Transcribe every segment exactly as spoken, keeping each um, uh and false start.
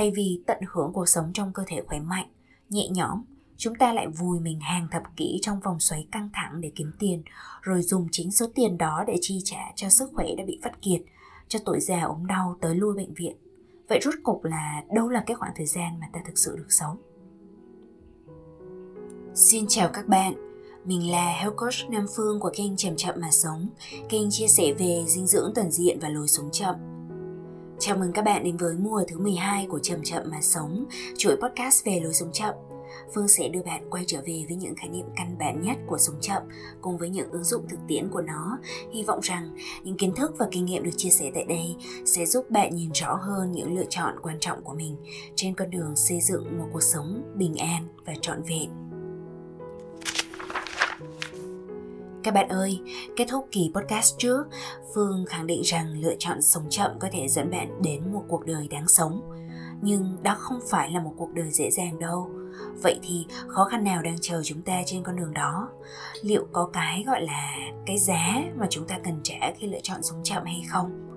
Thay vì tận hưởng cuộc sống trong cơ thể khỏe mạnh, nhẹ nhõm, chúng ta lại vùi mình hàng thập kỷ trong vòng xoáy căng thẳng để kiếm tiền, rồi dùng chính số tiền đó để chi trả cho sức khỏe đã bị vắt kiệt, cho tuổi già ốm đau tới lui bệnh viện. Vậy rốt cục là đâu là cái khoảng thời gian mà ta thực sự được sống? Xin chào các bạn, mình là Health Coach Nam Phương của kênh Chầm Chậm Mà Sống, kênh chia sẻ về dinh dưỡng toàn diện và lối sống chậm. Chào mừng các bạn đến với mùa thứ mười hai của Chầm Chậm Mà Sống, chuỗi podcast về lối sống chậm. Phương sẽ đưa bạn quay trở về với những khái niệm căn bản nhất của sống chậm cùng với những ứng dụng thực tiễn của nó. Hy vọng rằng những kiến thức và kinh nghiệm được chia sẻ tại đây sẽ giúp bạn nhìn rõ hơn những lựa chọn quan trọng của mình trên con đường xây dựng một cuộc sống bình an và trọn vẹn. Các bạn ơi, kết thúc kỳ podcast trước, Phương khẳng định rằng lựa chọn sống chậm có thể dẫn bạn đến một cuộc đời đáng sống. Nhưng đó không phải là một cuộc đời dễ dàng đâu. Vậy thì khó khăn nào đang chờ chúng ta trên con đường đó? Liệu có cái gọi là cái giá mà chúng ta cần trả khi lựa chọn sống chậm hay không?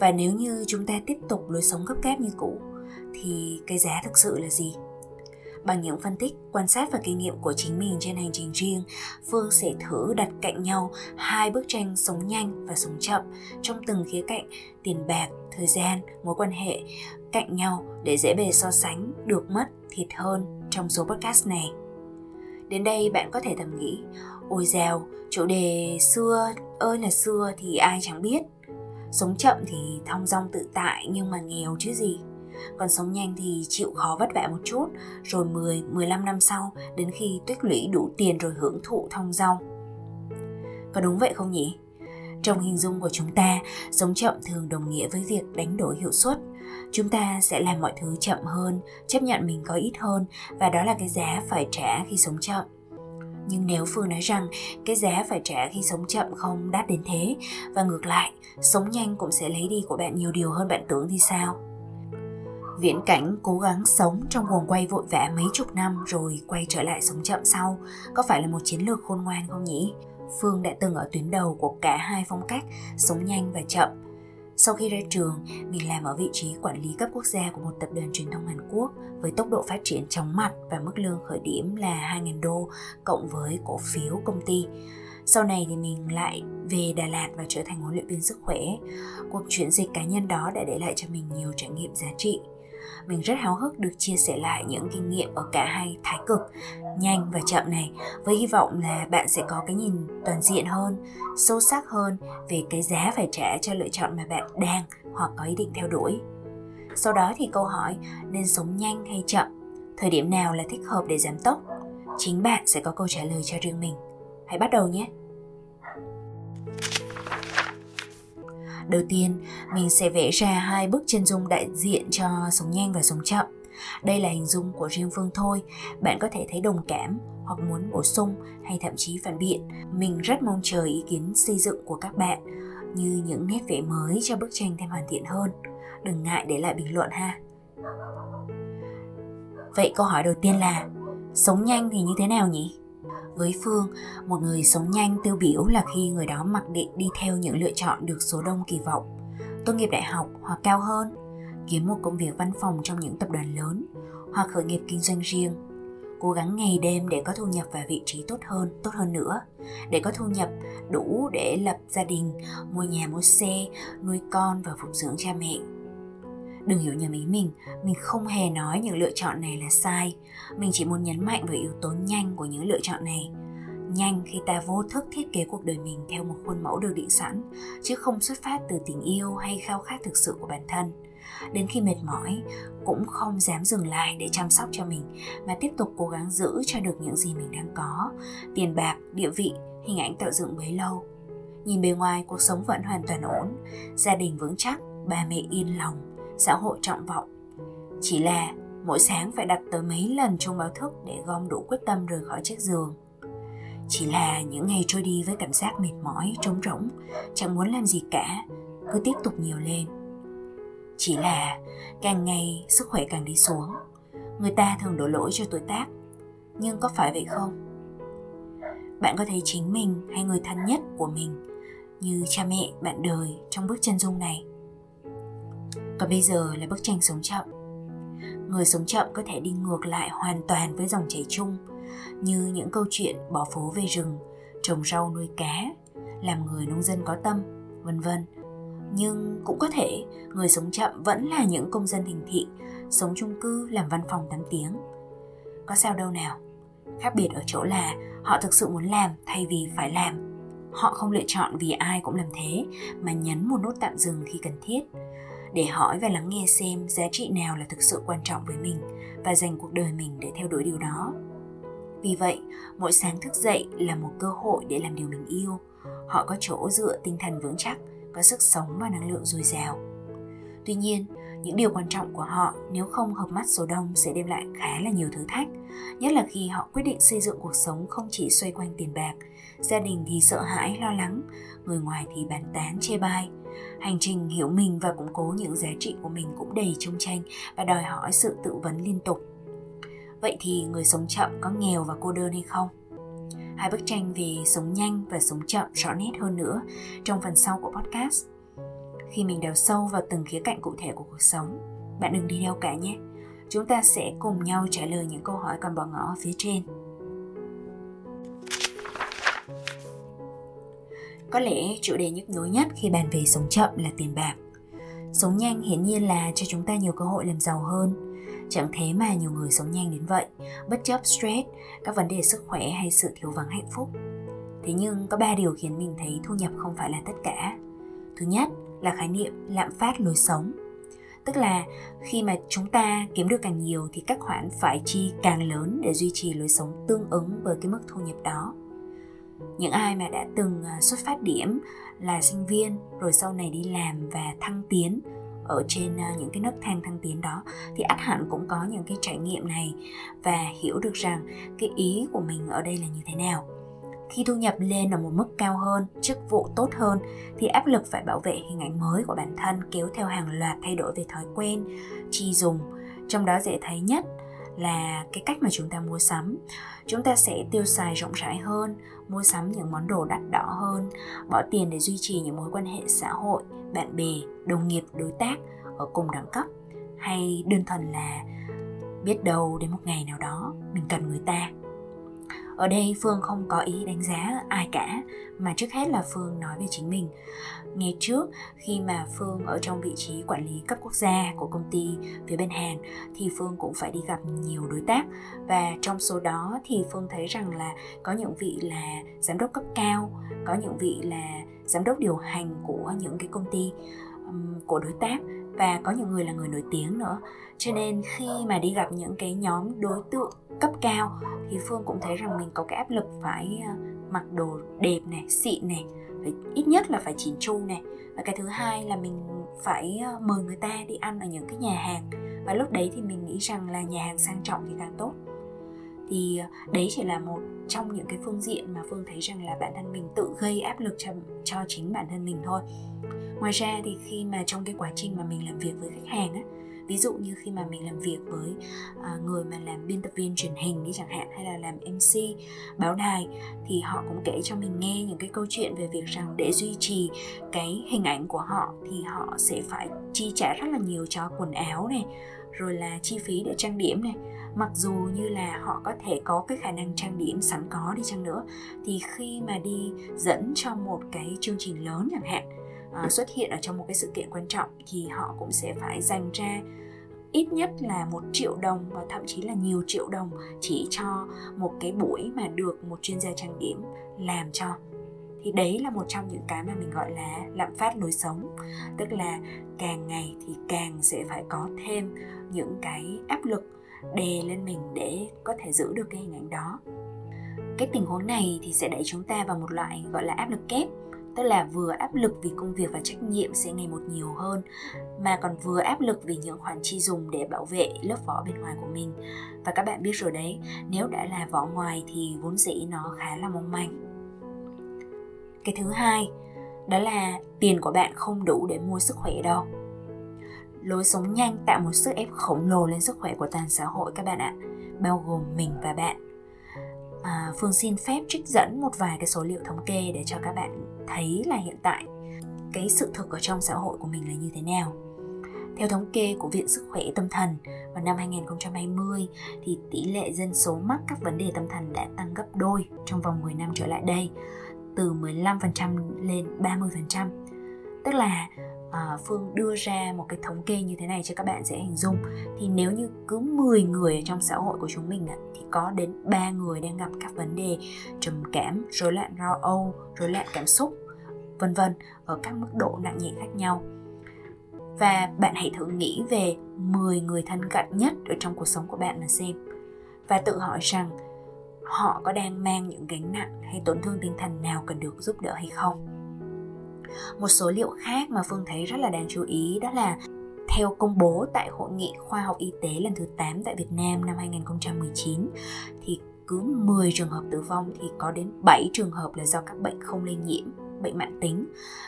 Và nếu như chúng ta tiếp tục lối sống gấp gáp như cũ, thì cái giá thực sự là gì? Bằng những phân tích, quan sát và kinh nghiệm của chính mình trên hành trình riêng, Phương sẽ thử đặt cạnh nhau hai bức tranh sống nhanh và sống chậm trong từng khía cạnh tiền bạc, thời gian, mối quan hệ cạnh nhau để dễ bề so sánh được mất, thiệt hơn trong số podcast này. Đến đây bạn có thể thầm nghĩ, ôi dào, chủ đề xưa ơi là xưa thì ai chẳng biết. Sống chậm thì thong dong tự tại nhưng mà nghèo chứ gì. Còn sống nhanh thì chịu khó vất vả một chút, rồi mười, mười lăm năm sau, đến khi tích lũy đủ tiền rồi hưởng thụ thong dong. Có đúng vậy không nhỉ? Trong hình dung của chúng ta, sống chậm thường đồng nghĩa với việc đánh đổi hiệu suất. Chúng ta sẽ làm mọi thứ chậm hơn, chấp nhận mình có ít hơn, và đó là cái giá phải trả khi sống chậm. Nhưng nếu Phương nói rằng cái giá phải trả khi sống chậm không đắt đến thế, và ngược lại, sống nhanh cũng sẽ lấy đi của bạn nhiều điều hơn bạn tưởng thì sao? Viễn cảnh cố gắng sống trong guồng quay vội vã mấy chục năm rồi quay trở lại sống chậm sau có phải là một chiến lược khôn ngoan không nhỉ? Phương đã từng ở tuyến đầu của cả hai phong cách sống nhanh và chậm. Sau khi ra trường, mình làm ở vị trí quản lý cấp quốc gia của một tập đoàn truyền thông Hàn Quốc với tốc độ phát triển chóng mặt và mức lương khởi điểm là hai nghìn đô cộng với cổ phiếu công ty. Sau này thì mình lại về Đà Lạt và trở thành huấn luyện viên sức khỏe. Cuộc chuyển dịch cá nhân đó đã để lại cho mình nhiều trải nghiệm giá trị. Mình rất háo hức được chia sẻ lại những kinh nghiệm ở cả hai thái cực, nhanh và chậm này, với hy vọng là bạn sẽ có cái nhìn toàn diện hơn, sâu sắc hơn về cái giá phải trả cho lựa chọn mà bạn đang hoặc có ý định theo đuổi. Sau đó thì câu hỏi nên sống nhanh hay chậm, thời điểm nào là thích hợp để giảm tốc? Chính bạn sẽ có câu trả lời cho riêng mình. Hãy bắt đầu nhé! Đầu tiên, mình sẽ vẽ ra hai bức chân dung đại diện cho sống nhanh và sống chậm. Đây là hình dung của riêng Phương thôi, bạn có thể thấy đồng cảm hoặc muốn bổ sung hay thậm chí phản biện. Mình rất mong chờ ý kiến xây dựng của các bạn như những nét vẽ mới cho bức tranh thêm hoàn thiện hơn. Đừng ngại để lại bình luận ha. Vậy câu hỏi đầu tiên là, sống nhanh thì như thế nào nhỉ? Với Phương, một người sống nhanh tiêu biểu là khi người đó mặc định đi theo những lựa chọn được số đông kỳ vọng, tốt nghiệp đại học hoặc cao hơn, kiếm một công việc văn phòng trong những tập đoàn lớn hoặc khởi nghiệp kinh doanh riêng, cố gắng ngày đêm để có thu nhập và vị trí tốt hơn, tốt hơn nữa, để có thu nhập đủ để lập gia đình, mua nhà mua xe, nuôi con và phụng dưỡng cha mẹ. Đừng hiểu nhầm ý mình, mình không hề nói những lựa chọn này là sai. Mình chỉ muốn nhấn mạnh về yếu tố nhanh của những lựa chọn này. Nhanh khi ta vô thức thiết kế cuộc đời mình theo một khuôn mẫu được định sẵn, chứ không xuất phát từ tình yêu hay khao khát thực sự của bản thân. Đến khi mệt mỏi, cũng không dám dừng lại để chăm sóc cho mình, mà tiếp tục cố gắng giữ cho được những gì mình đang có, tiền bạc, địa vị, hình ảnh tạo dựng bấy lâu. Nhìn bề ngoài, cuộc sống vẫn hoàn toàn ổn, gia đình vững chắc, ba mẹ yên lòng, xã hội trọng vọng. Chỉ là mỗi sáng phải đặt tới mấy lần chuông báo thức để gom đủ quyết tâm rời khỏi chiếc giường. Chỉ là những ngày trôi đi với cảm giác mệt mỏi, trống rỗng, chẳng muốn làm gì cả, cứ tiếp tục nhiều lên. Chỉ là càng ngày sức khỏe càng đi xuống. Người ta thường đổ lỗi cho tuổi tác, nhưng có phải vậy không? Bạn có thấy chính mình hay người thân nhất của mình như cha mẹ, bạn đời trong bức chân dung này. Còn bây giờ là bức tranh sống chậm. Người sống chậm có thể đi ngược lại hoàn toàn với dòng chảy chung, như những câu chuyện bỏ phố về rừng, trồng rau nuôi cá, làm người nông dân có tâm, vân vân. Nhưng cũng có thể người sống chậm vẫn là những công dân thành thị, sống chung cư, làm văn phòng tám tiếng. Có sao đâu nào. Khác biệt ở chỗ là họ thực sự muốn làm thay vì phải làm. Họ không lựa chọn vì ai cũng làm thế, mà nhấn một nút tạm dừng khi cần thiết, để hỏi và lắng nghe xem giá trị nào là thực sự quan trọng với mình và dành cuộc đời mình để theo đuổi điều đó. Vì vậy, mỗi sáng thức dậy là một cơ hội để làm điều mình yêu. Họ có chỗ dựa tinh thần vững chắc, có sức sống và năng lượng dồi dào. Tuy nhiên, những điều quan trọng của họ nếu không hợp mắt số đông sẽ đem lại khá là nhiều thử thách, nhất là khi họ quyết định xây dựng cuộc sống không chỉ xoay quanh tiền bạc. Gia đình thì sợ hãi, lo lắng, người ngoài thì bàn tán, chê bai. Hành trình hiểu mình và củng cố những giá trị của mình cũng đầy chông chênh và đòi hỏi sự tự vấn liên tục. Vậy thì người sống chậm có nghèo và cô đơn hay không? Hai bức tranh về sống nhanh và sống chậm rõ nét hơn nữa trong phần sau của podcast. Khi mình đào sâu vào từng khía cạnh cụ thể của cuộc sống, bạn đừng đi đâu cả nhé. Chúng ta sẽ cùng nhau trả lời những câu hỏi còn bỏ ngỏ ở phía trên. Có lẽ chủ đề nhức nhối nhất khi bàn về sống chậm là tiền bạc. Sống nhanh hiển nhiên là cho chúng ta nhiều cơ hội làm giàu hơn. Chẳng thế mà nhiều người sống nhanh đến vậy, bất chấp stress, các vấn đề sức khỏe hay sự thiếu vắng hạnh phúc. Thế nhưng có ba điều khiến mình thấy thu nhập không phải là tất cả. Thứ nhất là khái niệm lạm phát lối sống. Tức là khi mà chúng ta kiếm được càng nhiều thì các khoản phải chi càng lớn để duy trì lối sống tương ứng với cái mức thu nhập đó. Những ai mà đã từng xuất phát điểm là sinh viên rồi sau này đi làm và thăng tiến ở trên những cái nấc thang thăng tiến đó thì ắt hẳn cũng có những cái trải nghiệm này và hiểu được rằng cái ý của mình ở đây là như thế nào. Khi thu nhập lên ở một mức cao hơn, chức vụ tốt hơn thì áp lực phải bảo vệ hình ảnh mới của bản thân kéo theo hàng loạt thay đổi về thói quen, chi dùng. Trong đó dễ thấy nhất là cái cách mà chúng ta mua sắm. Chúng ta sẽ tiêu xài rộng rãi hơn, mua sắm những món đồ đắt đỏ hơn, bỏ tiền để duy trì những mối quan hệ xã hội, bạn bè, đồng nghiệp, đối tác ở cùng đẳng cấp, hay đơn thuần là biết đâu đến một ngày nào đó mình cần người ta. Ở đây Phương không có ý đánh giá ai cả, mà trước hết là Phương nói về chính mình. Ngày trước khi mà Phương ở trong vị trí quản lý cấp quốc gia của công ty phía bên Hàn thì Phương cũng phải đi gặp nhiều đối tác, và trong số đó thì Phương thấy rằng là có những vị là giám đốc cấp cao, có những vị là giám đốc điều hành của những cái công ty um, của đối tác, và có những người là người nổi tiếng nữa. Cho nên khi mà đi gặp những cái nhóm đối tượng cấp cao thì Phương cũng thấy rằng mình có cái áp lực phải mặc đồ đẹp này, xịn này, phải, ít nhất là phải chỉn chu này. Và cái thứ hai là mình phải mời người ta đi ăn ở những cái nhà hàng, và lúc đấy thì mình nghĩ rằng là nhà hàng sang trọng thì càng tốt. Thì đấy chỉ là một trong những cái phương diện mà Phương thấy rằng là bản thân mình tự gây áp lực cho, cho chính bản thân mình thôi. Ngoài ra thì khi mà trong cái quá trình mà mình làm việc với khách hàng á, ví dụ như khi mà mình làm việc với người mà làm biên tập viên truyền hình đi chẳng hạn, hay là làm em xê báo đài, thì họ cũng kể cho mình nghe những cái câu chuyện về việc rằng để duy trì cái hình ảnh của họ thì họ sẽ phải chi trả rất là nhiều cho quần áo này, rồi là chi phí để trang điểm này. Mặc dù như là họ có thể có cái khả năng trang điểm sẵn có đi chăng nữa, thì khi mà đi dẫn cho một cái chương trình lớn chẳng hạn, À, xuất hiện ở trong một cái sự kiện quan trọng, thì họ cũng sẽ phải dành ra ít nhất là một triệu đồng và thậm chí là nhiều triệu đồng chỉ cho một cái buổi mà được một chuyên gia trang điểm làm cho. Thì đấy là một trong những cái mà mình gọi là lạm phát lối sống, tức là càng ngày thì càng sẽ phải có thêm những cái áp lực đè lên mình để có thể giữ được cái hình ảnh đó. Cái tình huống này thì sẽ đẩy chúng ta vào một loại gọi là áp lực kép, tức là vừa áp lực vì công việc và trách nhiệm sẽ ngày một nhiều hơn, mà còn vừa áp lực vì những khoản chi dùng để bảo vệ lớp vỏ bên ngoài của mình. Và các bạn biết rồi đấy, nếu đã là vỏ ngoài thì vốn dĩ nó khá là mong manh. Cái thứ hai, đó là tiền của bạn không đủ để mua sức khỏe đâu. Lối sống nhanh tạo một sức ép khổng lồ lên sức khỏe của toàn xã hội các bạn ạ, bao gồm mình và bạn. À, Phương xin phép trích dẫn một vài cái số liệu thống kê để cho các bạn thấy là hiện tại cái sự thực ở trong xã hội của mình là như thế nào. Theo thống kê của Viện Sức khỏe Tâm thần, vào năm hai không hai không thì tỷ lệ dân số mắc các vấn đề tâm thần đã tăng gấp đôi trong vòng mười năm trở lại đây, từ mười lăm phần trăm lên ba mươi phần trăm. Tức là à, Phương đưa ra một cái thống kê như thế này cho các bạn dễ hình dung. Thì nếu như cứ mười người ở trong xã hội của chúng mình thì có đến ba người đang gặp các vấn đề trầm cảm, rối loạn lo âu, rối loạn cảm xúc, vân vân, ở các mức độ nặng nhẹ khác nhau. Và bạn hãy thử nghĩ về mười người thân cận nhất ở trong cuộc sống của bạn mà xem, và tự hỏi rằng họ có đang mang những gánh nặng hay tổn thương tinh thần nào cần được giúp đỡ hay không. Một số liệu khác mà Phương thấy rất là đáng chú ý đó là theo công bố tại Hội nghị Khoa học Y tế lần thứ tám tại Việt Nam năm hai không một chín thì cứ mười trường hợp tử vong thì có đến bảy trường hợp là do các bệnh không lây nhiễm, bệnh mãn tính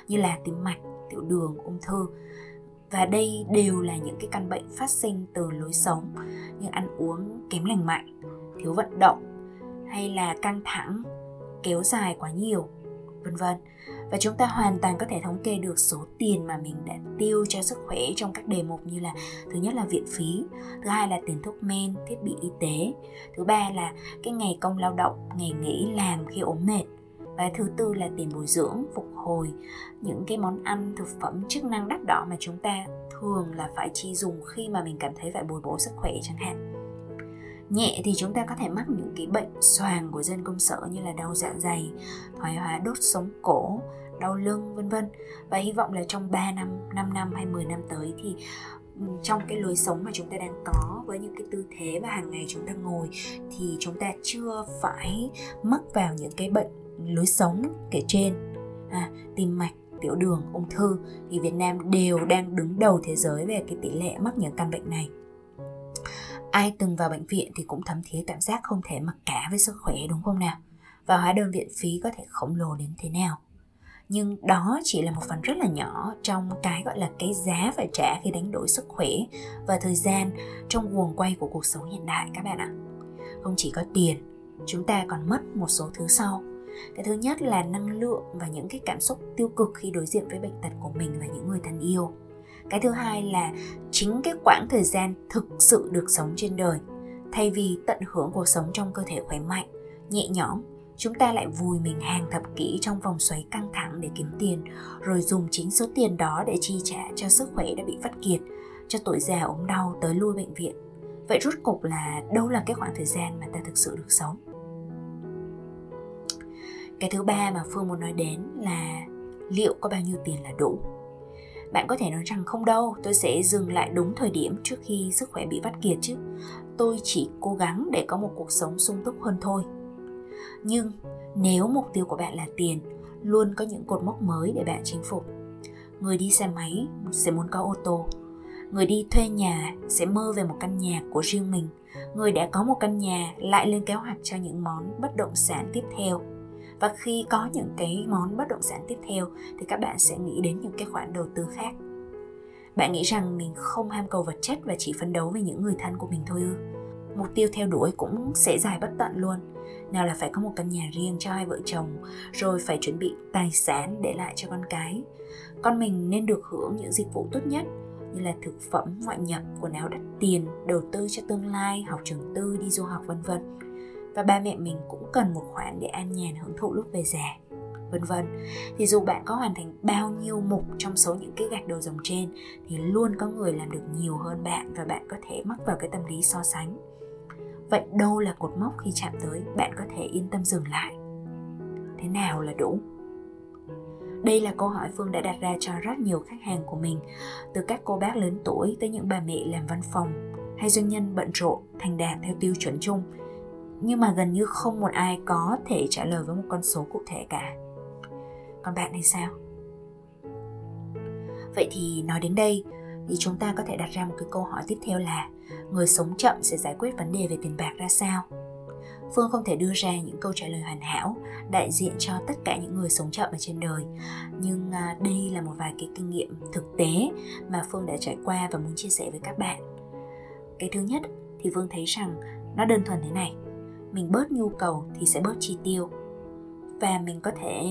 như là tim mạch, tiểu đường, ung thư. Và đây đều là những cái căn bệnh phát sinh từ lối sống như ăn uống kém lành mạnh, thiếu vận động hay là căng thẳng kéo dài quá nhiều, vân vân. Và chúng ta hoàn toàn có thể thống kê được số tiền mà mình đã tiêu cho sức khỏe trong các đề mục như là: thứ nhất là viện phí, thứ hai là tiền thuốc men, thiết bị y tế, thứ ba là cái ngày công lao động, ngày nghỉ làm khi ốm mệt, và thứ tư là tiền bồi dưỡng, phục hồi, những cái món ăn, thực phẩm, chức năng đắt đỏ mà chúng ta thường là phải chi dùng khi mà mình cảm thấy phải bồi bổ sức khỏe chẳng hạn. Nhẹ thì chúng ta có thể mắc những cái bệnh xoàng của dân công sở như là đau dạ dày, thoái hóa đốt sống cổ, đau lưng, vân vân. Và hy vọng là trong ba năm, năm năm hay mười năm tới thì trong cái lối sống mà chúng ta đang có với những cái tư thế và hàng ngày chúng ta ngồi thì chúng ta chưa phải mắc vào những cái bệnh lối sống kể trên, à, tim mạch, tiểu đường, ung thư, thì Việt Nam đều đang đứng đầu thế giới về cái tỷ lệ mắc những căn bệnh này. Ai từng vào bệnh viện thì cũng thấm thía cảm giác không thể mặc cả với sức khỏe, đúng không nào? Và hóa đơn viện phí có thể khổng lồ đến thế nào. Nhưng đó chỉ là một phần rất là nhỏ trong cái gọi là cái giá phải trả khi đánh đổi sức khỏe và thời gian trong guồng quay của cuộc sống hiện đại các bạn ạ. Không chỉ có tiền, chúng ta còn mất một số thứ sau. Cái thứ nhất là năng lượng và những cái cảm xúc tiêu cực khi đối diện với bệnh tật của mình và những người thân yêu. Cái thứ hai là chính cái quãng thời gian thực sự được sống trên đời. Thay vì tận hưởng cuộc sống trong cơ thể khỏe mạnh, nhẹ nhõm, chúng ta lại vùi mình hàng thập kỷ trong vòng xoáy căng thẳng để kiếm tiền, rồi dùng chính số tiền đó để chi trả cho sức khỏe đã bị vắt kiệt, cho tuổi già ốm đau tới lui bệnh viện. Vậy rốt cục là đâu là cái khoảng thời gian mà ta thực sự được sống? Cái thứ ba mà Phương muốn nói đến là liệu có bao nhiêu tiền là đủ? Bạn có thể nói rằng không đâu, tôi sẽ dừng lại đúng thời điểm trước khi sức khỏe bị vắt kiệt chứ. Tôi chỉ cố gắng để có một cuộc sống sung túc hơn thôi. Nhưng nếu mục tiêu của bạn là tiền, luôn có những cột mốc mới để bạn chinh phục. Người đi xe máy sẽ muốn có ô tô. Người đi thuê nhà sẽ mơ về một căn nhà của riêng mình. Người đã có một căn nhà lại lên kế hoạch cho những món bất động sản tiếp theo. Và khi có những cái món bất động sản tiếp theo thì các bạn sẽ nghĩ đến những cái khoản đầu tư khác. Bạn nghĩ rằng mình không ham cầu vật chất và chỉ phấn đấu với những người thân của mình thôi ư? Mục tiêu theo đuổi cũng sẽ dài bất tận luôn. Nào là phải có một căn nhà riêng cho hai vợ chồng, rồi phải chuẩn bị tài sản để lại cho con cái. Con mình nên được hưởng những dịch vụ tốt nhất như là thực phẩm ngoại nhập, quần áo đắt tiền, đầu tư cho tương lai, học trường tư, đi du học, vân vân. Và ba mẹ mình cũng cần một khoản để an nhàn hưởng thụ lúc về già, vân vân. Thì dù bạn có hoàn thành bao nhiêu mục trong số những cái gạch đầu dòng trên thì luôn có người làm được nhiều hơn bạn, và bạn có thể mắc vào cái tâm lý so sánh. Vậy đâu là cột mốc khi chạm tới bạn có thể yên tâm dừng lại? Thế nào là đủ? Đây là câu hỏi Phương đã đặt ra cho rất nhiều khách hàng của mình, từ các cô bác lớn tuổi tới những bà mẹ làm văn phòng hay doanh nhân bận rộn thành đạt theo tiêu chuẩn chung. Nhưng mà gần như không một ai có thể trả lời với một con số cụ thể cả. Còn bạn thì sao? Vậy thì nói đến đây thì chúng ta có thể đặt ra một cái câu hỏi tiếp theo là người sống chậm sẽ giải quyết vấn đề về tiền bạc ra sao? Phương không thể đưa ra những câu trả lời hoàn hảo đại diện cho tất cả những người sống chậm ở trên đời. Nhưng đây là một vài cái kinh nghiệm thực tế mà Phương đã trải qua và muốn chia sẻ với các bạn. Cái thứ nhất thì Phương thấy rằng nó đơn thuần thế này: mình bớt nhu cầu thì sẽ bớt chi tiêu, và mình có thể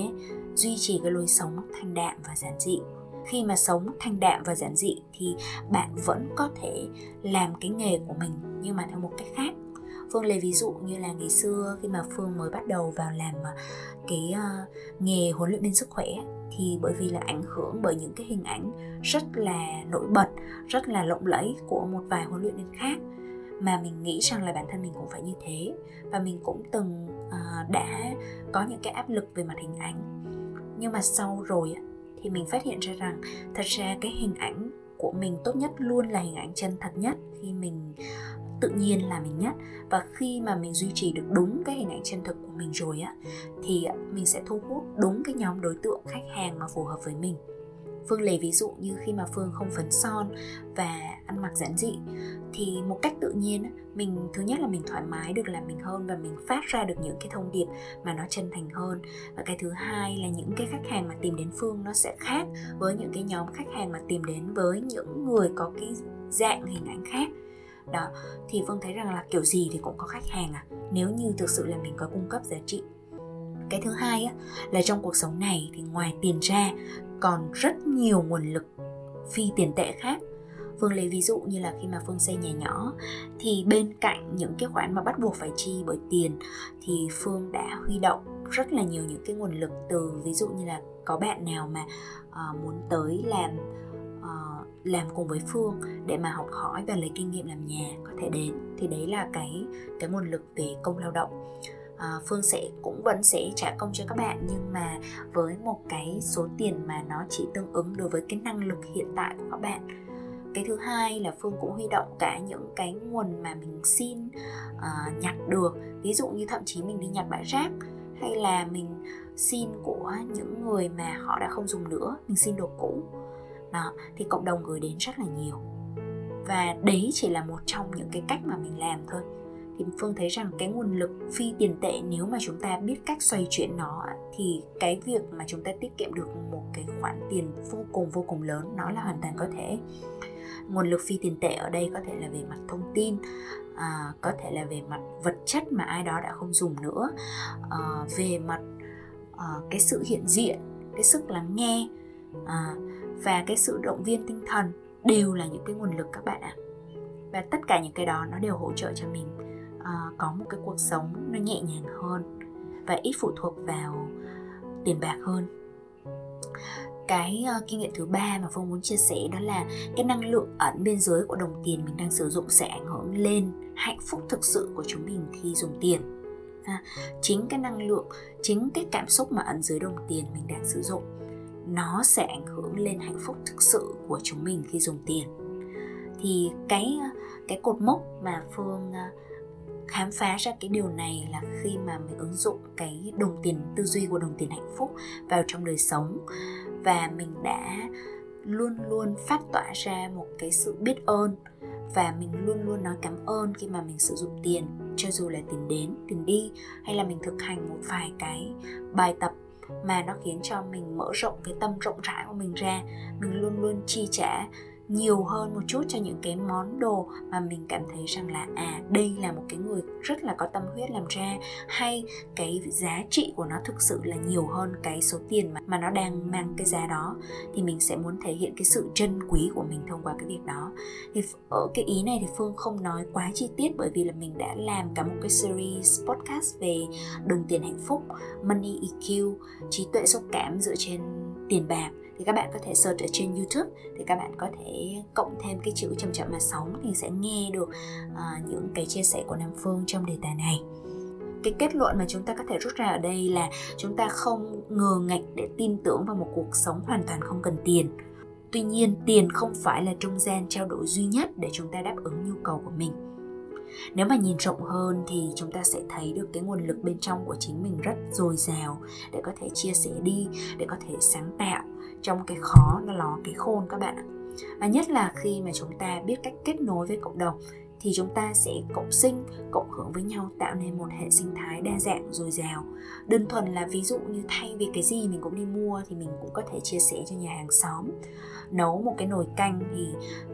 duy trì cái lối sống thanh đạm và giản dị Khi mà sống thanh đạm và giản dị thì bạn vẫn có thể làm cái nghề của mình nhưng mà theo một cách khác. Phương lấy ví dụ như là ngày xưa khi mà Phương mới bắt đầu vào làm cái uh, nghề huấn luyện viên sức khỏe, thì bởi vì là ảnh hưởng bởi những cái hình ảnh rất là nổi bật, rất là lộng lẫy của một vài huấn luyện viên khác, mà mình nghĩ rằng là bản thân mình cũng phải như thế. Và mình cũng từng uh, đã có những cái áp lực về mặt hình ảnh. Nhưng mà sau rồi thì mình phát hiện ra rằng thật ra cái hình ảnh của mình tốt nhất luôn là hình ảnh chân thật nhất, khi mình tự nhiên là mình nhất. Và khi mà mình duy trì được đúng cái hình ảnh chân thực của mình rồi á, thì mình sẽ thu hút đúng cái nhóm đối tượng khách hàng mà phù hợp với mình. Phương lấy ví dụ như khi mà Phương không phấn son và ăn mặc giản dị, thì một cách tự nhiên mình, thứ nhất là mình thoải mái được làm mình hơn và mình phát ra được những cái thông điệp mà nó chân thành hơn. Và cái thứ hai là những cái khách hàng mà tìm đến Phương nó sẽ khác với những cái nhóm khách hàng mà tìm đến với những người có cái dạng hình ảnh khác. Đó, thì Phương thấy rằng là kiểu gì thì cũng có khách hàng à, nếu như thực sự là mình có cung cấp giá trị. Cái thứ hai á, là trong cuộc sống này thì ngoài tiền ra còn rất nhiều nguồn lực phi tiền tệ khác. Phương lấy ví dụ như là khi mà Phương xây nhà nhỏ, thì bên cạnh những cái khoản mà bắt buộc phải chi bởi tiền, thì Phương đã huy động rất là nhiều những cái nguồn lực từ, ví dụ như là có bạn nào mà uh, muốn tới làm uh, làm cùng với Phương để mà học hỏi và lấy kinh nghiệm làm nhà có thể đến, thì đấy là cái cái nguồn lực về công lao động. Phương sẽ cũng vẫn sẽ trả công cho các bạn, nhưng mà với một cái số tiền mà nó chỉ tương ứng đối với cái năng lực hiện tại của các bạn. Cái thứ hai là Phương cũng huy động cả những cái nguồn mà mình xin uh, nhặt được. Ví dụ như thậm chí mình đi nhặt bãi rác, hay là mình xin của những người mà họ đã không dùng nữa, mình xin đồ cũ. Đó, thì cộng đồng gửi đến rất là nhiều. Và đấy chỉ là một trong những cái cách mà mình làm thôi. Thì Phương thấy rằng cái nguồn lực phi tiền tệ, nếu mà chúng ta biết cách xoay chuyển nó, thì cái việc mà chúng ta tiết kiệm được một cái khoản tiền vô cùng vô cùng lớn, nó là hoàn toàn có thể. Nguồn lực phi tiền tệ ở đây có thể là về mặt thông tin, à, có thể là về mặt vật chất mà ai đó đã không dùng nữa, à, về mặt à, cái sự hiện diện, cái sức lắng nghe, à, và cái sự động viên tinh thần, đều là những cái nguồn lực các bạn ạ. Và tất cả những cái đó nó đều hỗ trợ cho mình Uh, có một cái cuộc sống nó nhẹ nhàng hơn và ít phụ thuộc vào tiền bạc hơn. Cái uh, kinh nghiệm thứ ba mà Phương muốn chia sẻ đó là cái năng lượng ẩn bên dưới của đồng tiền mình đang sử dụng sẽ ảnh hưởng lên hạnh phúc thực sự của chúng mình khi dùng tiền. À, chính cái năng lượng, chính cái cảm xúc mà ẩn dưới đồng tiền mình đang sử dụng, nó sẽ ảnh hưởng lên hạnh phúc thực sự của chúng mình khi dùng tiền. Thì cái, cái cột mốc mà Phương uh, khám phá ra cái điều này là khi mà mình ứng dụng cái đồng tiền, tư duy của đồng tiền hạnh phúc vào trong đời sống, và mình đã luôn luôn phát tỏa ra một cái sự biết ơn, và mình luôn luôn nói cảm ơn khi mà mình sử dụng tiền, cho dù là tiền đến, tiền đi, hay là mình thực hành một vài cái bài tập mà nó khiến cho mình mở rộng cái tâm rộng rãi của mình ra. Mình luôn luôn chi trả nhiều hơn một chút cho những cái món đồ mà mình cảm thấy rằng là à, đây là một cái người rất là có tâm huyết làm ra, hay cái giá trị của nó thực sự là nhiều hơn cái số tiền mà, mà nó đang mang cái giá đó, thì mình sẽ muốn thể hiện cái sự trân quý của mình thông qua cái việc đó. Thì ở cái ý này thì Phương không nói quá chi tiết, bởi vì là mình đã làm cả một cái series podcast về đồng tiền hạnh phúc, Money e quy, trí tuệ xúc cảm dựa trên tiền bạc. Thì các bạn có thể search ở trên YouTube, thì các bạn có thể cộng thêm cái chữ chậm chậm mà sống, thì sẽ nghe được uh, những cái chia sẻ của Nam Phương trong đề tài này. Cái kết luận mà chúng ta có thể rút ra ở đây là chúng ta không ngờ ngạch để tin tưởng vào một cuộc sống hoàn toàn không cần tiền. Tuy nhiên, tiền không phải là trung gian trao đổi duy nhất để chúng ta đáp ứng nhu cầu của mình. Nếu mà nhìn rộng hơn thì chúng ta sẽ thấy được cái nguồn lực bên trong của chính mình rất dồi dào để có thể chia sẻ đi, để có thể sáng tạo trong cái khó nó ló cái khôn các bạn ạ. Và nhất là khi mà chúng ta biết cách kết nối với cộng đồng, thì chúng ta sẽ cộng sinh, cộng hưởng với nhau, tạo nên một hệ sinh thái đa dạng dồi dào. Đơn thuần là ví dụ như thay vì cái gì mình cũng đi mua, thì mình cũng có thể chia sẻ cho nhà hàng xóm. Nấu một cái nồi canh thì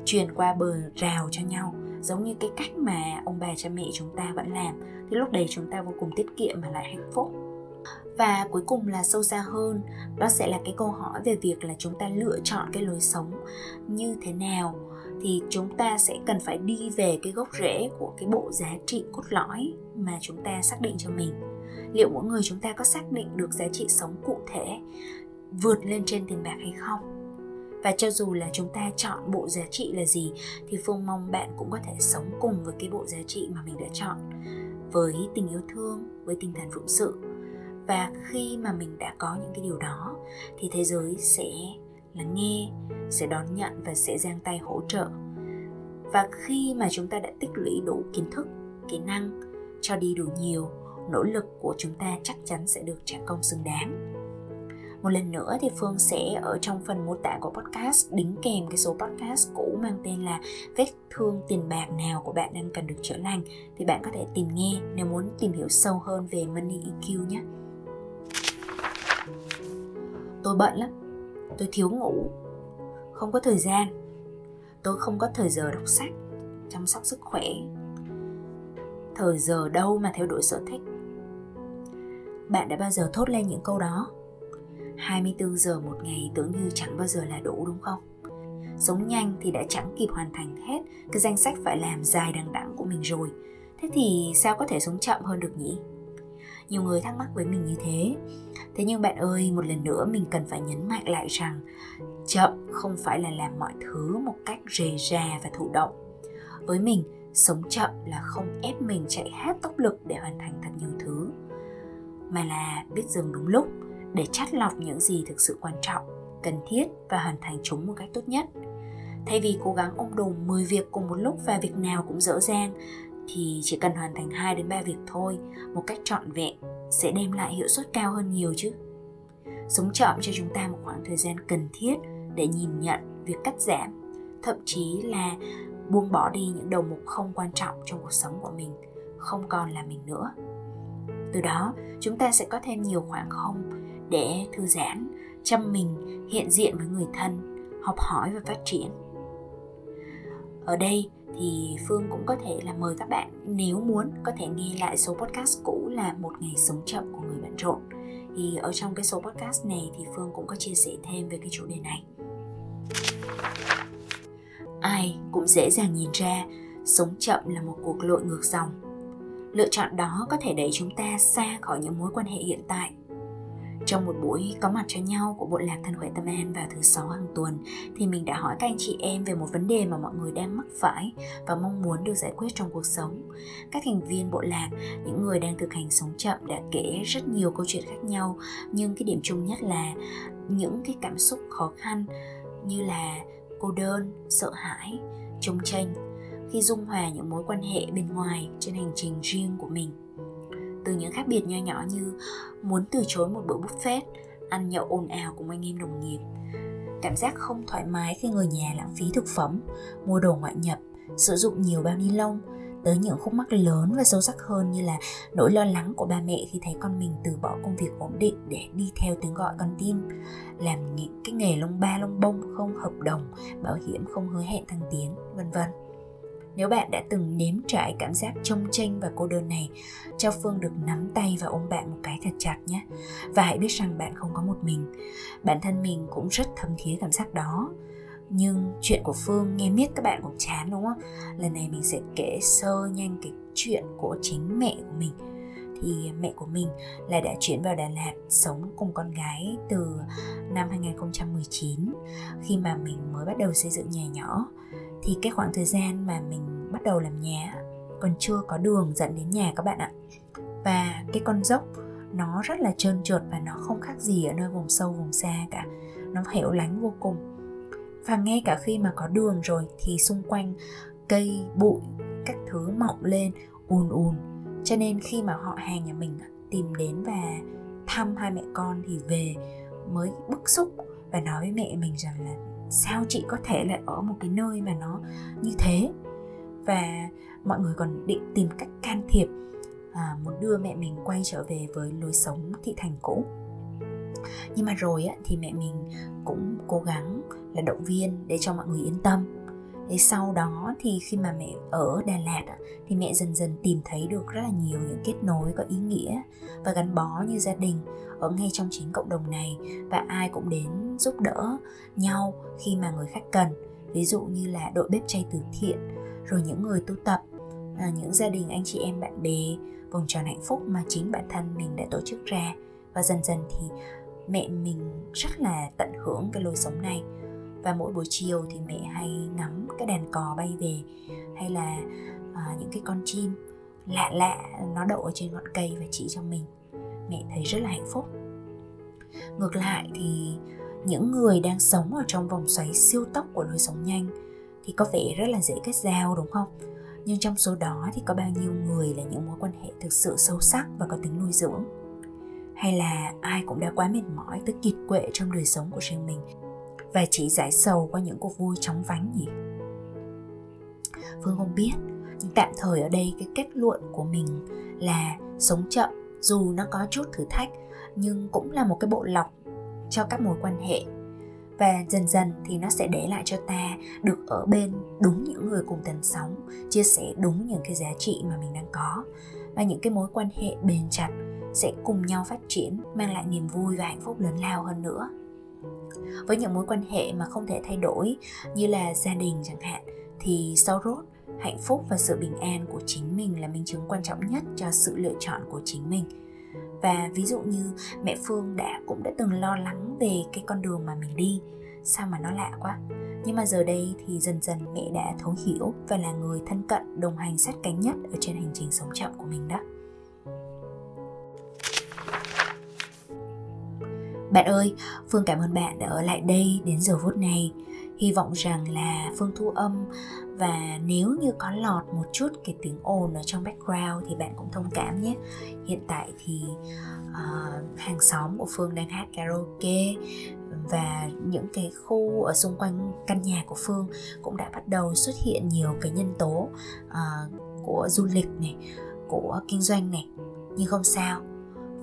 truyền qua bờ rào cho nhau, giống như cái cách mà ông bà cha mẹ chúng ta vẫn làm. Thì lúc đấy chúng ta vô cùng tiết kiệm mà lại hạnh phúc. Và cuối cùng là sâu xa hơn, đó sẽ là cái câu hỏi về việc là chúng ta lựa chọn cái lối sống như thế nào. Thì chúng ta sẽ cần phải đi về cái gốc rễ của cái bộ giá trị cốt lõi mà chúng ta xác định cho mình. Liệu mỗi người chúng ta có xác định được giá trị sống cụ thể vượt lên trên tiền bạc hay không? Và cho dù là chúng ta chọn bộ giá trị là gì, thì Phương mong bạn cũng có thể sống cùng với cái bộ giá trị mà mình đã chọn, với tình yêu thương, với tinh thần phụng sự. Và khi mà mình đã có những cái điều đó, thì thế giới sẽ lắng nghe, sẽ đón nhận và sẽ giang tay hỗ trợ. Và khi mà chúng ta đã tích lũy đủ kiến thức, kỹ năng, cho đi đủ nhiều, nỗ lực của chúng ta chắc chắn sẽ được trả công xứng đáng. Một lần nữa thì Phương sẽ ở trong phần mô tả của podcast đính kèm cái số podcast cũ mang tên là Vết thương tiền bạc nào của bạn đang cần được chữa lành, thì bạn có thể tìm nghe nếu muốn tìm hiểu sâu hơn về Money e quy nhé. Tôi bận lắm, tôi thiếu ngủ, không có thời gian, tôi không có thời giờ đọc sách, chăm sóc sức khỏe. Thời giờ đâu mà theo đuổi sở thích? Bạn đã bao giờ thốt lên những câu đó? hai mươi tư giờ một ngày tưởng như chẳng bao giờ là đủ, đúng không? Sống nhanh thì đã chẳng kịp hoàn thành hết cái danh sách phải làm dài đằng đẵng của mình rồi. Thế thì sao có thể sống chậm hơn được nhỉ? Nhiều người thắc mắc với mình như thế. Thế nhưng bạn ơi, một lần nữa mình cần phải nhấn mạnh lại rằng chậm không phải là làm mọi thứ một cách rề rà và thụ động. Với mình, sống chậm là không ép mình chạy hết tốc lực để hoàn thành thật nhiều thứ, mà là biết dừng đúng lúc để chắt lọc những gì thực sự quan trọng, cần thiết và hoàn thành chúng một cách tốt nhất. Thay vì cố gắng ôm đồm mười việc cùng một lúc và việc nào cũng dở dang, thì chỉ cần hoàn thành hai đến ba việc thôi, một cách trọn vẹn sẽ đem lại hiệu suất cao hơn nhiều chứ. Sống chậm cho chúng ta một khoảng thời gian cần thiết để nhìn nhận việc cắt giảm, thậm chí là buông bỏ đi những đầu mục không quan trọng trong cuộc sống của mình, không còn là mình nữa. Từ đó, chúng ta sẽ có thêm nhiều khoảng không để thư giãn, chăm mình, hiện diện với người thân, học hỏi và phát triển. Ở đây thì Phương cũng có thể là mời các bạn, nếu muốn, có thể nghe lại số podcast cũ là Một Ngày Sống Chậm của Người Bận Rộn. Thì ở trong cái số podcast này thì Phương cũng có chia sẻ thêm về cái chủ đề này. Ai cũng dễ dàng nhìn ra sống chậm là một cuộc lội ngược dòng. Lựa chọn đó có thể đẩy chúng ta xa khỏi những mối quan hệ hiện tại. Trong một buổi có mặt cho nhau của bộ lạc Thân Khỏe Tâm An vào thứ sáu hàng tuần, thì mình đã hỏi các anh chị em về một vấn đề mà mọi người đang mắc phải và mong muốn được giải quyết trong cuộc sống. Các thành viên bộ lạc, những người đang thực hành sống chậm đã kể rất nhiều câu chuyện khác nhau, nhưng cái điểm chung nhất là những cái cảm xúc khó khăn như là cô đơn, sợ hãi, chông chênh khi dung hòa những mối quan hệ bên ngoài trên hành trình riêng của mình. Từ những khác biệt nho nhỏ như muốn từ chối một bữa buffet, ăn nhậu ồn ào cùng anh em đồng nghiệp, cảm giác không thoải mái khi người nhà lãng phí thực phẩm, mua đồ ngoại nhập, sử dụng nhiều bao ni lông, tới những khúc mắc lớn và sâu sắc hơn như là nỗi lo lắng của ba mẹ khi thấy con mình từ bỏ công việc ổn định để đi theo tiếng gọi con tim, làm những cái nghề lông ba lông bông không hợp đồng, bảo hiểm không hứa hẹn thăng tiến, vân vân. Nếu bạn đã từng nếm trải cảm giác chông chênh và cô đơn này, cho Phương được nắm tay và ôm bạn một cái thật chặt nhé. Và hãy biết rằng bạn không có một mình. Bản thân mình cũng rất thấm thía cảm giác đó. Nhưng chuyện của Phương nghe miết các bạn cũng chán, đúng không? Lần này mình sẽ kể sơ nhanh cái chuyện của chính mẹ của mình. Thì mẹ của mình là đã chuyển vào Đà Lạt sống cùng con gái từ năm hai không một chín, khi mà mình mới bắt đầu xây dựng nhà nhỏ. Thì cái khoảng thời gian mà mình bắt đầu làm nhà còn chưa có đường dẫn đến nhà các bạn ạ. Và cái con dốc nó rất là trơn trượt và nó không khác gì ở nơi vùng sâu vùng xa cả. Nó hẻo lánh vô cùng. Và ngay cả khi mà có đường rồi thì xung quanh cây, bụi, các thứ mọc lên ùn ùn. Cho nên khi mà họ hàng nhà mình tìm đến và thăm hai mẹ con thì về mới bức xúc và nói với mẹ mình rằng là sao chị có thể lại ở một cái nơi mà nó như thế. Và mọi người còn định tìm cách can thiệp, à, muốn đưa mẹ mình quay trở về với lối sống thị thành cũ. Nhưng mà rồi á, thì mẹ mình cũng cố gắng là động viên để cho mọi người yên tâm. Thế sau đó thì khi mà mẹ ở Đà Lạt thì mẹ dần dần tìm thấy được rất là nhiều những kết nối có ý nghĩa và gắn bó như gia đình ở ngay trong chính cộng đồng này, và ai cũng đến giúp đỡ nhau khi mà người khác cần. Ví dụ như là đội bếp chay từ thiện, rồi những người tu tập, những gia đình anh chị em bạn bè, vòng tròn hạnh phúc mà chính bản thân mình đã tổ chức ra. Và dần dần thì mẹ mình rất là tận hưởng cái lối sống này. Và mỗi buổi chiều thì mẹ hay ngắm cái đàn cò bay về, hay là à, những cái con chim lạ lạ nó đậu ở trên ngọn cây và chỉ cho mình. Mẹ thấy rất là hạnh phúc. Ngược lại thì những người đang sống ở trong vòng xoáy siêu tốc của lối sống nhanh thì có vẻ rất là dễ kết giao, đúng không? Nhưng trong số đó thì có bao nhiêu người là những mối quan hệ thực sự sâu sắc và có tính nuôi dưỡng? Hay là ai cũng đã quá mệt mỏi tới kiệt quệ trong đời sống của riêng mình và chỉ giải sầu qua những cuộc vui chóng vánh nhỉ? Phương không biết, nhưng tạm thời ở đây cái kết luận của mình là sống chậm dù nó có chút thử thách nhưng cũng là một cái bộ lọc cho các mối quan hệ, và dần dần thì nó sẽ để lại cho ta được ở bên đúng những người cùng tần sóng, chia sẻ đúng những cái giá trị mà mình đang có, và những cái mối quan hệ bền chặt sẽ cùng nhau phát triển, mang lại niềm vui và hạnh phúc lớn lao hơn nữa. Với những mối quan hệ mà không thể thay đổi như là gia đình chẳng hạn, thì sau rốt, hạnh phúc và sự bình an của chính mình là minh chứng quan trọng nhất cho sự lựa chọn của chính mình. Và ví dụ như mẹ Phương đã cũng đã từng lo lắng về cái con đường mà mình đi, sao mà nó lạ quá. Nhưng mà giờ đây thì dần dần mẹ đã thấu hiểu và là người thân cận, đồng hành sát cánh nhất ở trên hành trình sống chậm của mình đó. Bạn ơi, Phương cảm ơn bạn đã ở lại đây đến giờ phút này. Hy vọng rằng là Phương thu âm, và nếu như có lọt một chút cái tiếng ồn ở trong background thì bạn cũng thông cảm nhé. Hiện tại thì uh, hàng xóm của Phương đang hát karaoke, và những cái khu ở xung quanh căn nhà của Phương cũng đã bắt đầu xuất hiện nhiều cái nhân tố uh, của du lịch này, của kinh doanh này. Nhưng không sao,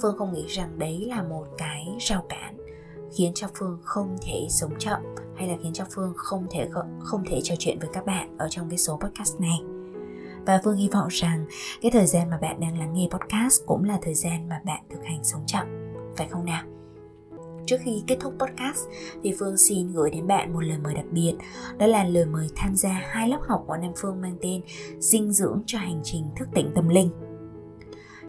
Phương không nghĩ rằng đấy là một cái rào cản khiến cho Phương không thể sống chậm, hay là khiến cho Phương không thể không thể trò chuyện với các bạn ở trong cái số podcast này. Và Phương hy vọng rằng cái thời gian mà bạn đang lắng nghe podcast cũng là thời gian mà bạn thực hành sống chậm, phải không nào? Trước khi kết thúc podcast thì Phương xin gửi đến bạn một lời mời đặc biệt. Đó là lời mời tham gia hai lớp học của Nam Phương mang tên Dinh dưỡng cho hành trình thức tỉnh tâm linh.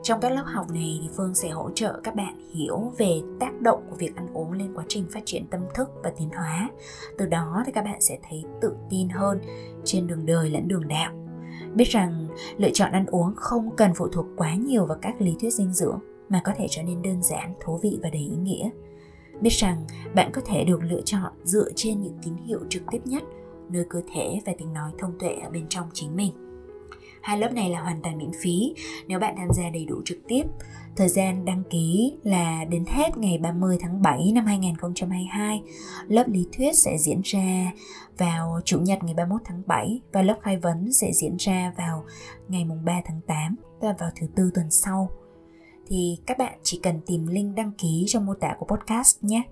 Trong các lớp học này thì Phương sẽ hỗ trợ các bạn hiểu về tác động của việc ăn uống lên quá trình phát triển tâm thức và tiến hóa. Từ đó thì các bạn sẽ thấy tự tin hơn trên đường đời lẫn đường đạo. Biết rằng lựa chọn ăn uống không cần phụ thuộc quá nhiều vào các lý thuyết dinh dưỡng mà có thể trở nên đơn giản, thú vị và đầy ý nghĩa. Biết rằng bạn có thể được lựa chọn dựa trên những tín hiệu trực tiếp nhất nơi cơ thể và tiếng nói thông tuệ ở bên trong chính mình. Hai lớp này là hoàn toàn miễn phí nếu bạn tham gia đầy đủ trực tiếp. Thời gian đăng ký là đến hết ngày ba mươi tháng bảy năm hai nghìn không trăm hai mươi hai. Lớp lý thuyết sẽ diễn ra vào Chủ nhật ngày ba mươi mốt tháng bảy, và lớp khai vấn sẽ diễn ra vào ngày ba tháng tám, và vào thứ tư tuần sau. Thì các bạn chỉ cần tìm link đăng ký trong mô tả của podcast nhé.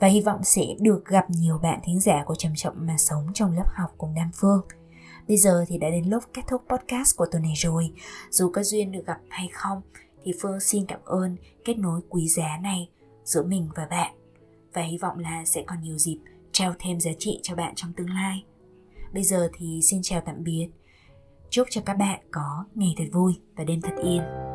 Và hy vọng sẽ được gặp nhiều bạn thính giả của Chầm Chậm Mà Sống trong lớp học cùng Nam Phương. Bây giờ thì đã đến lúc kết thúc podcast của tuần này rồi. Dù có duyên được gặp hay không thì Phương xin cảm ơn kết nối quý giá này giữa mình và bạn, và hy vọng là sẽ còn nhiều dịp trao thêm giá trị cho bạn trong tương lai. Bây giờ thì xin chào tạm biệt. Chúc cho các bạn có ngày thật vui và đêm thật yên.